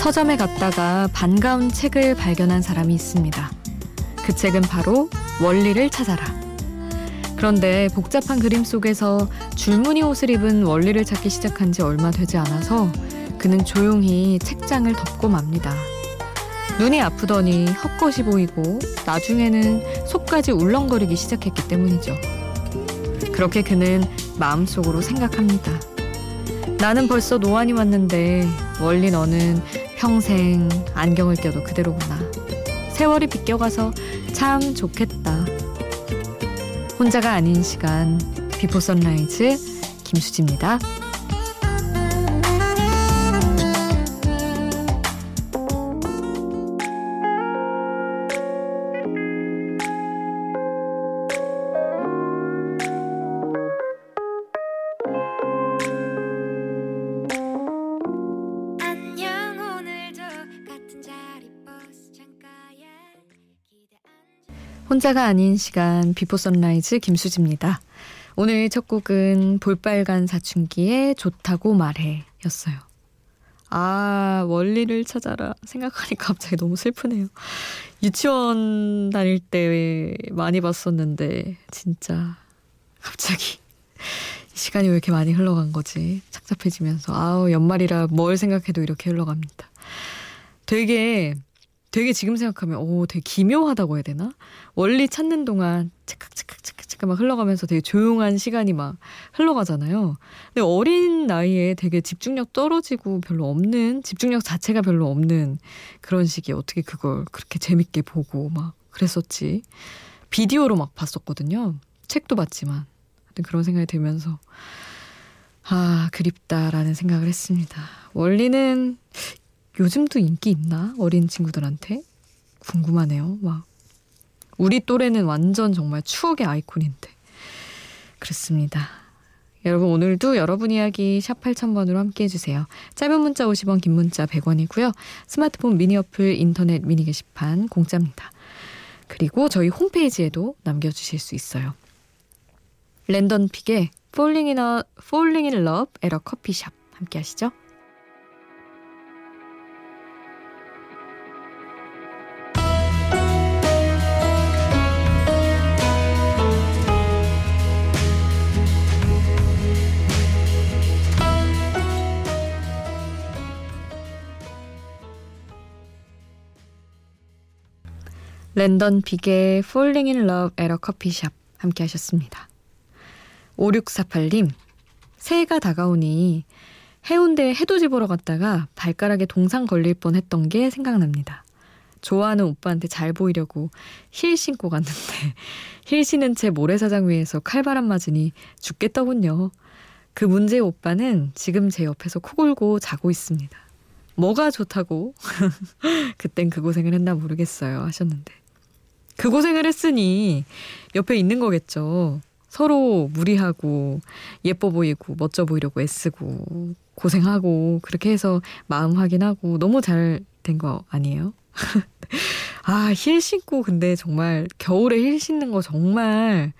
서점에 갔다가 반가운 책을 발견한 사람이 있습니다. 그 책은 바로 원리를 찾아라. 그런데 복잡한 그림 속에서 줄무늬 옷을 입은 원리를 찾기 시작한 지 얼마 되지 않아서 그는 조용히 책장을 덮고 맙니다. 눈이 아프더니 헛것이 보이고 나중에는 속까지 울렁거리기 시작했기 때문이죠. 그렇게 그는 마음속으로 생각합니다. 나는 벌써 노안이 왔는데 원리 너는 평생 안경을 껴도 그대로구나. 세월이 비껴가서 참 좋겠다. 혼자가 아닌 시간, 비포 선라이즈 김수지입니다. '혼자가 아닌 시간' 비포 선라이즈 김수지입니다. 오늘 첫 곡은 볼빨간 사춘기에 좋다고 말해 였어요. 아, 원리를 찾아라 생각하니까 갑자기 너무 슬프네요. 유치원 다닐 때 많이 봤었는데 진짜 갑자기 시간이 왜 이렇게 많이 흘러간 거지 착잡해지면서, 아우, 연말이라 뭘 생각해도 이렇게 흘러갑니다. 되게 지금 생각하면 되게 기묘하다고 해야 되나? 원리 찾는 동안 착각착각착각 막 흘러가면서 되게 조용한 시간이 막 흘러가잖아요. 근데 어린 나이에 되게 집중력 떨어지고 집중력 자체가 별로 없는 그런 시기에 어떻게 그걸 그렇게 재밌게 보고 막 그랬었지. 비디오로 막 봤었거든요. 책도 봤지만. 그런 생각이 들면서 그립다라는 생각을 했습니다. 원리는 요즘도 인기 있나? 어린 친구들한테? 궁금하네요. 막 우리 또래는 완전 정말 추억의 아이콘인데. 그렇습니다. 여러분, 오늘도 여러분 이야기 샵 8000번으로 함께해 주세요. 짧은 문자 50원, 긴 문자 100원이고요. 스마트폰 미니 어플, 인터넷 미니 게시판 공짜입니다. 그리고 저희 홈페이지에도 남겨주실 수 있어요. 랜덤 픽의 Falling in Love at a Coffee Shop 함께 하시죠. 랜덤 빅의 Falling in Love at a Coffee Shop 함께 하셨습니다. 5648님, 새해가 다가오니 해운대에 해돋이 보러 갔다가 발가락에 동상 걸릴 뻔했던 게 생각납니다. 좋아하는 오빠한테 잘 보이려고 힐 신고 갔는데 힐 신은 채 모래사장 위에서 칼바람 맞으니 죽겠더군요. 그 문제의 오빠는 지금 제 옆에서 코골고 자고 있습니다. 뭐가 좋다고? 그땐 그 고생을 했나 모르겠어요 하셨는데, 그 고생을 했으니 옆에 있는 거겠죠. 서로 무리하고 예뻐 보이고 멋져 보이려고 애쓰고 고생하고 그렇게 해서 마음 확인하고 너무 잘 된 거 아니에요? 힐 신고, 근데 정말 겨울에 힐 신는 거 정말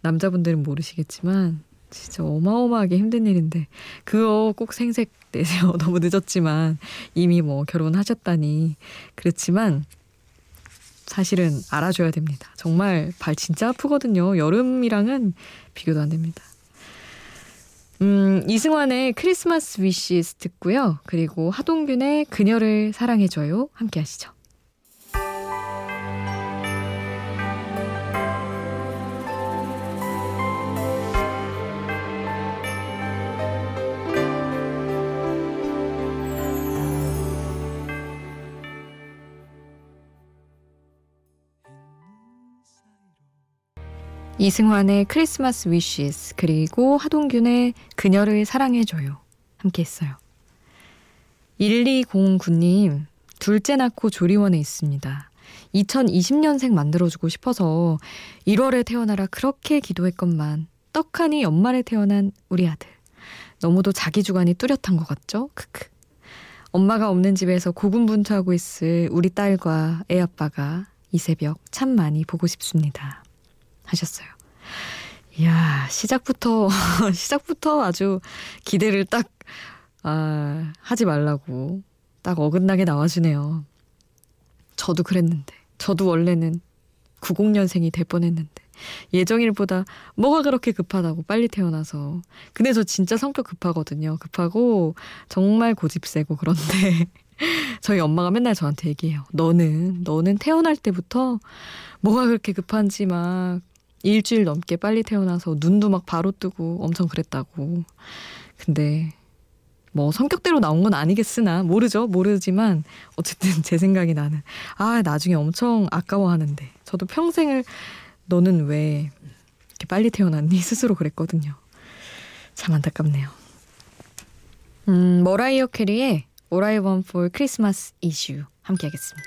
남자분들은 모르시겠지만 진짜 어마어마하게 힘든 일인데 그거 꼭 생색 내세요. 너무 늦었지만 이미 결혼하셨다니. 그렇지만 사실은 알아줘야 됩니다. 정말 발 진짜 아프거든요. 여름이랑은 비교도 안 됩니다. 이승환의 크리스마스 위시스 듣고요. 그리고 하동균의 그녀를 사랑해줘요 함께 하시죠. 이승환의 크리스마스 위시스 그리고 하동균의 그녀를 사랑해줘요 함께 했어요. 1209님, 둘째 낳고 조리원에 있습니다. 2020년생 만들어주고 싶어서 1월에 태어나라 그렇게 기도했건만 떡하니 연말에 태어난 우리 아들. 너무도 자기 주관이 뚜렷한 것 같죠? 크크. 엄마가 없는 집에서 고군분투하고 있을 우리 딸과 애 아빠가 이 새벽 참 많이 보고 싶습니다 하셨어요. 이야, 시작부터 아주 기대를 딱 하지 말라고 딱 어긋나게 나와주네요. 저도 그랬는데, 저도 원래는 90년생이 될 뻔했는데 예정일보다 뭐가 그렇게 급하다고 빨리 태어나서. 근데 저 진짜 성격 급하거든요. 급하고 정말 고집세고. 그런데 저희 엄마가 맨날 저한테 얘기해요. 너는 태어날 때부터 뭐가 그렇게 급한지 막 일주일 넘게 빨리 태어나서 눈도 막 바로 뜨고 엄청 그랬다고. 근데 뭐 성격대로 나온 건 아니겠으나 모르지만 어쨌든 제 생각이 나는, 아 나중에 엄청 아까워하는데, 저도 평생을 너는 왜 이렇게 빨리 태어났니? 스스로 그랬거든요. 참 안타깝네요. 머라이어 캐리의 All I Want for Christmas Issue 함께 하겠습니다.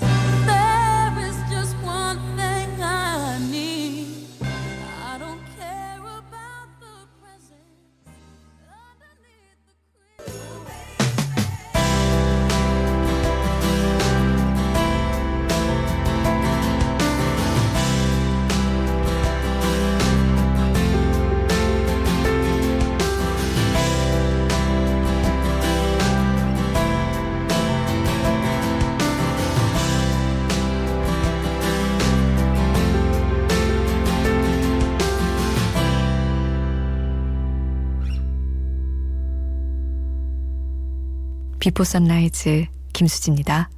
There is just one thing I need. I don't care about the presents underneath the 비포 선라이즈 김수지입니다.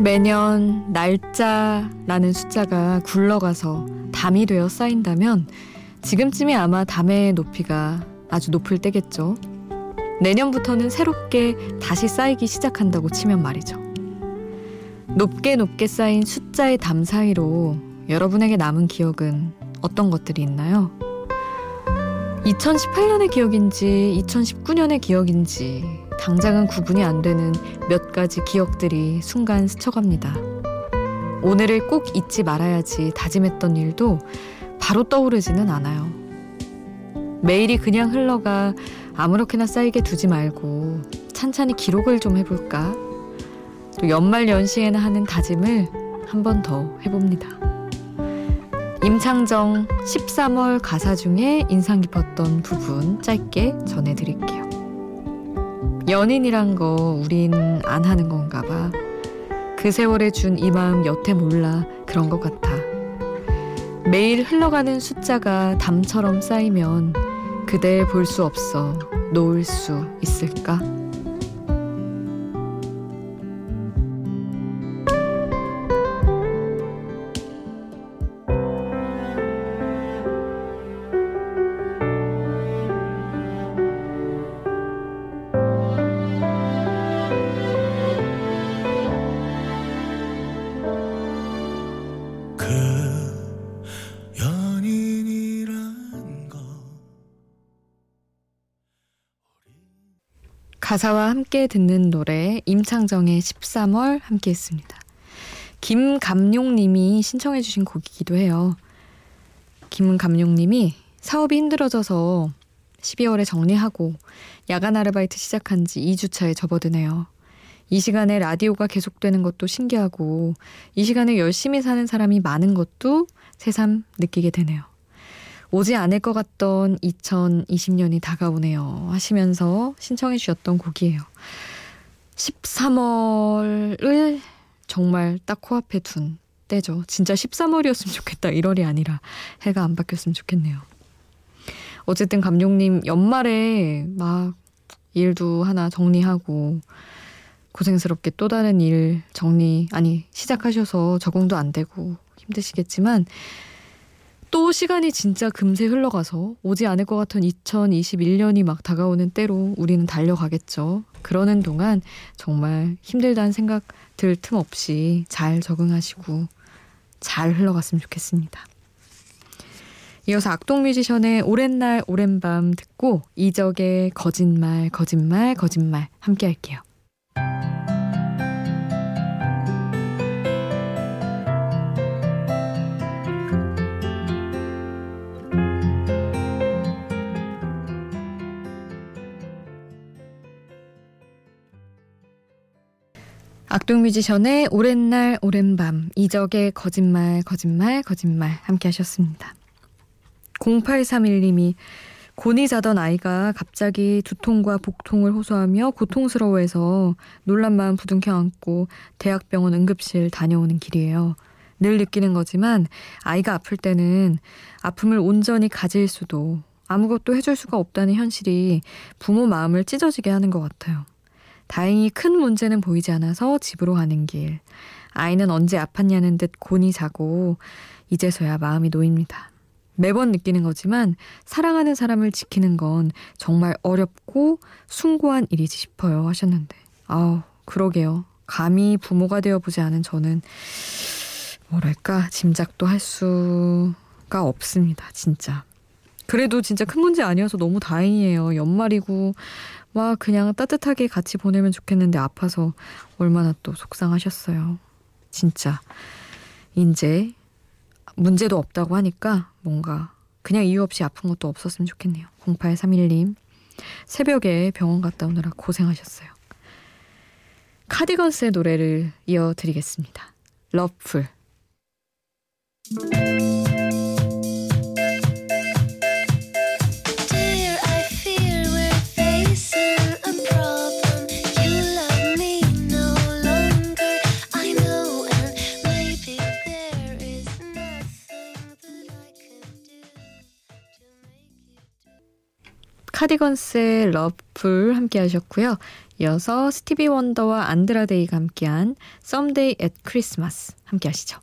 매년 날짜라는 숫자가 굴러가서 담이 되어 쌓인다면 지금쯤이 아마 담의 높이가 아주 높을 때겠죠. 내년부터는 새롭게 다시 쌓이기 시작한다고 치면 말이죠. 높게 쌓인 숫자의 담 사이로 여러분에게 남은 기억은 어떤 것들이 있나요? 2018년의 기억인지 2019년의 기억인지 당장은 구분이 안 되는 몇 가지 기억들이 순간 스쳐갑니다. 오늘을 꼭 잊지 말아야지 다짐했던 일도 바로 떠오르지는 않아요. 매일이 그냥 흘러가 아무렇게나 쌓이게 두지 말고 찬찬히 기록을 좀 해볼까? 또 연말 연시에나 하는 다짐을 한 번 더 해봅니다. 임창정 13월 가사 중에 인상 깊었던 부분 짧게 전해드릴게요. 연인이란 거 우린 안 하는 건가 봐. 그 세월에 준 이 마음 여태 몰라. 그런 것 같아. 매일 흘러가는 숫자가 담처럼 쌓이면 그댈 볼 수 없어 놓을 수 있을까? 가사와 함께 듣는 노래 임창정의 13월 함께 했습니다. 김감용님이 신청해 주신 곡이기도 해요. 김감용님이 사업이 힘들어져서 12월에 정리하고 야간 아르바이트 시작한 지 2주차에 접어드네요. 이 시간에 라디오가 계속되는 것도 신기하고 이 시간에 열심히 사는 사람이 많은 것도 새삼 느끼게 되네요. 오지 않을 것 같던 2020년이 다가오네요 하시면서 신청해 주셨던 곡이에요. 13월을 정말 딱 코앞에 둔 때죠. 진짜 13월이었으면 좋겠다. 1월이 아니라 해가 안 바뀌었으면 좋겠네요. 어쨌든 감독님 연말에 막 일도 하나 정리하고 고생스럽게 또 다른 일 시작하셔서 적응도 안 되고 힘드시겠지만 또 시간이 진짜 금세 흘러가서 오지 않을 것 같은 2021년이 막 다가오는 때로 우리는 달려가겠죠. 그러는 동안 정말 힘들다는 생각 들 틈 없이 잘 적응하시고 잘 흘러갔으면 좋겠습니다. 이어서 악동뮤지션의 오랜 날 오랜 밤 듣고 이적의 거짓말 함께 할게요. 악동뮤지션의 오랜 날 오랜 밤, 이적의 거짓말 거짓말 거짓말 함께 하셨습니다. 0831님이 곤히 자던 아이가 갑자기 두통과 복통을 호소하며 고통스러워해서 놀란 마음 부둥켜 안고 대학병원 응급실 다녀오는 길이에요. 늘 느끼는 거지만 아이가 아플 때는 아픔을 온전히 가질 수도 아무것도 해줄 수가 없다는 현실이 부모 마음을 찢어지게 하는 것 같아요. 다행히 큰 문제는 보이지 않아서 집으로 가는 길. 아이는 언제 아팠냐는 듯 곤히 자고 이제서야 마음이 놓입니다. 매번 느끼는 거지만 사랑하는 사람을 지키는 건 정말 어렵고 숭고한 일이지 싶어요 하셨는데, 아우 그러게요. 감히 부모가 되어보지 않은 저는 뭐랄까 짐작도 할 수가 없습니다. 진짜 그래도 진짜 큰 문제 아니어서 너무 다행이에요. 연말이고 와 그냥 따뜻하게 같이 보내면 좋겠는데 아파서 얼마나 또 속상하셨어요. 진짜 이제 문제도 없다고 하니까 뭔가 그냥 이유 없이 아픈 것도 없었으면 좋겠네요. 0831님 새벽에 병원 갔다 오느라 고생하셨어요. 카디건스의 노래를 이어드리겠습니다. 러플. 카디건스의 러플 함께 하셨고요. 이어서 스티비 원더와 안드라데이가 함께한 Someday at Christmas 함께 하시죠.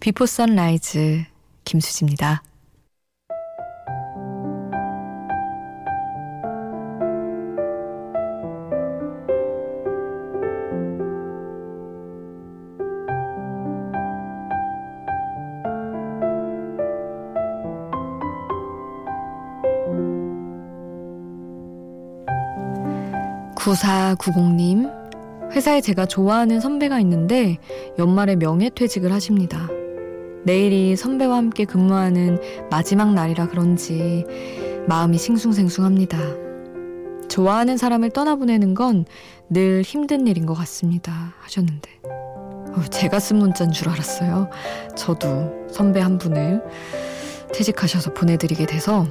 비포 선라이즈 김수지입니다. 구사구공님, 회사에 제가 좋아하는 선배가 있는데 연말에 명예퇴직을 하십니다. 내일이 선배와 함께 근무하는 마지막 날이라 그런지 마음이 싱숭생숭합니다. 좋아하는 사람을 떠나보내는 건 늘 힘든 일인 것 같습니다 하셨는데, 제가 쓴 문자인 줄 알았어요. 저도 선배 한 분을 퇴직하셔서 보내드리게 돼서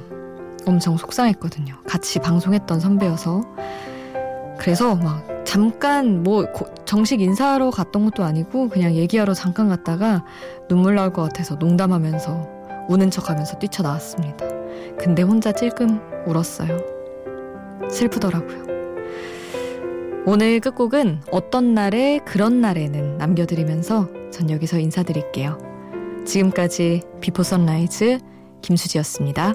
엄청 속상했거든요. 같이 방송했던 선배여서. 그래서 막 잠깐 뭐 정식 인사하러 갔던 것도 아니고 그냥 얘기하러 잠깐 갔다가 눈물 나올 것 같아서 농담하면서 우는 척하면서 뛰쳐나왔습니다. 근데 혼자 찔끔 울었어요. 슬프더라고요. 오늘 끝곡은 어떤 날에 그런 날에는 남겨드리면서 전 여기서 인사드릴게요. 지금까지 비포 선라이즈 김수지였습니다.